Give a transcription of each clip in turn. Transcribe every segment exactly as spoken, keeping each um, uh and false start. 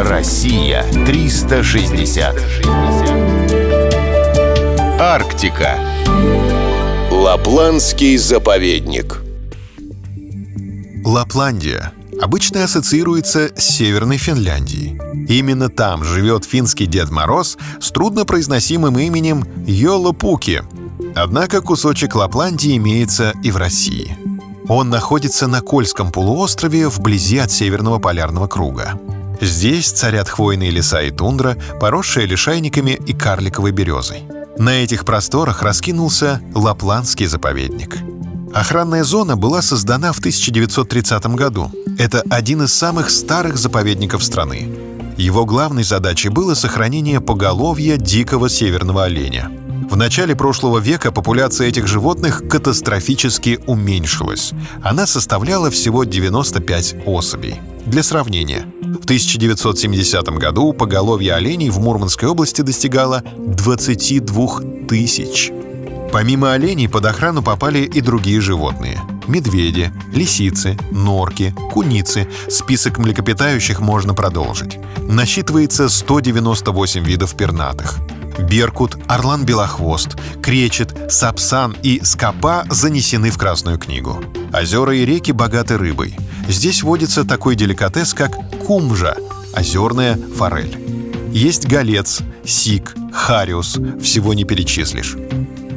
Россия триста шестьдесят. Арктика. Лапландский заповедник. Лапландия обычно ассоциируется с Северной Финляндией. Именно там живет финский Дед Мороз с труднопроизносимым именем Йоулупукки. Однако кусочек Лапландии имеется и в России. Он находится на Кольском полуострове вблизи от Северного полярного круга. Здесь царят хвойные леса и тундра, поросшая лишайниками и карликовой березой. На этих просторах раскинулся Лапландский заповедник. Охранная зона была создана в тысяча девятьсот тридцатом году. Это один из самых старых заповедников страны. Его главной задачей было сохранение поголовья дикого северного оленя. В начале прошлого века популяция этих животных катастрофически уменьшилась. Она составляла всего девяносто пять особей. Для сравнения, в тысяча девятьсот семидесятом году поголовье оленей в Мурманской области достигало двадцати двух тысяч. Помимо оленей под охрану попали и другие животные – медведи, лисицы, норки, куницы. Список млекопитающих можно продолжить. Насчитывается сто девяносто восемь видов пернатых. Беркут, орлан-белохвост, кречет, сапсан и скопа занесены в Красную книгу. Озера и реки богаты рыбой. Здесь водится такой деликатес, как кумжа озерная, форель. Есть голец, сик, хариус, всего не перечислишь.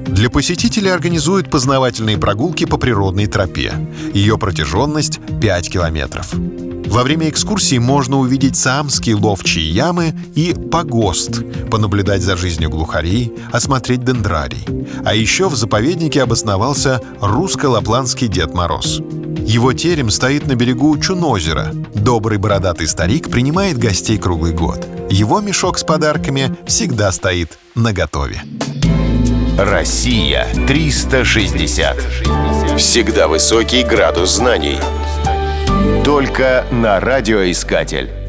Для посетителей организуют познавательные прогулки по природной тропе. Ее протяженность — пять километров. Во время экскурсии можно увидеть саамские ловчие ямы и погост, понаблюдать за жизнью глухарей, осмотреть дендрарий. А еще в заповеднике обосновался русско-лапландский Дед Мороз. Его терем стоит на берегу Чунозера. Добрый бородатый старик принимает гостей круглый год. Его мешок с подарками всегда стоит наготове. Россия триста шестьдесят. Всегда высокий градус знаний. Только на «Радио Искатель».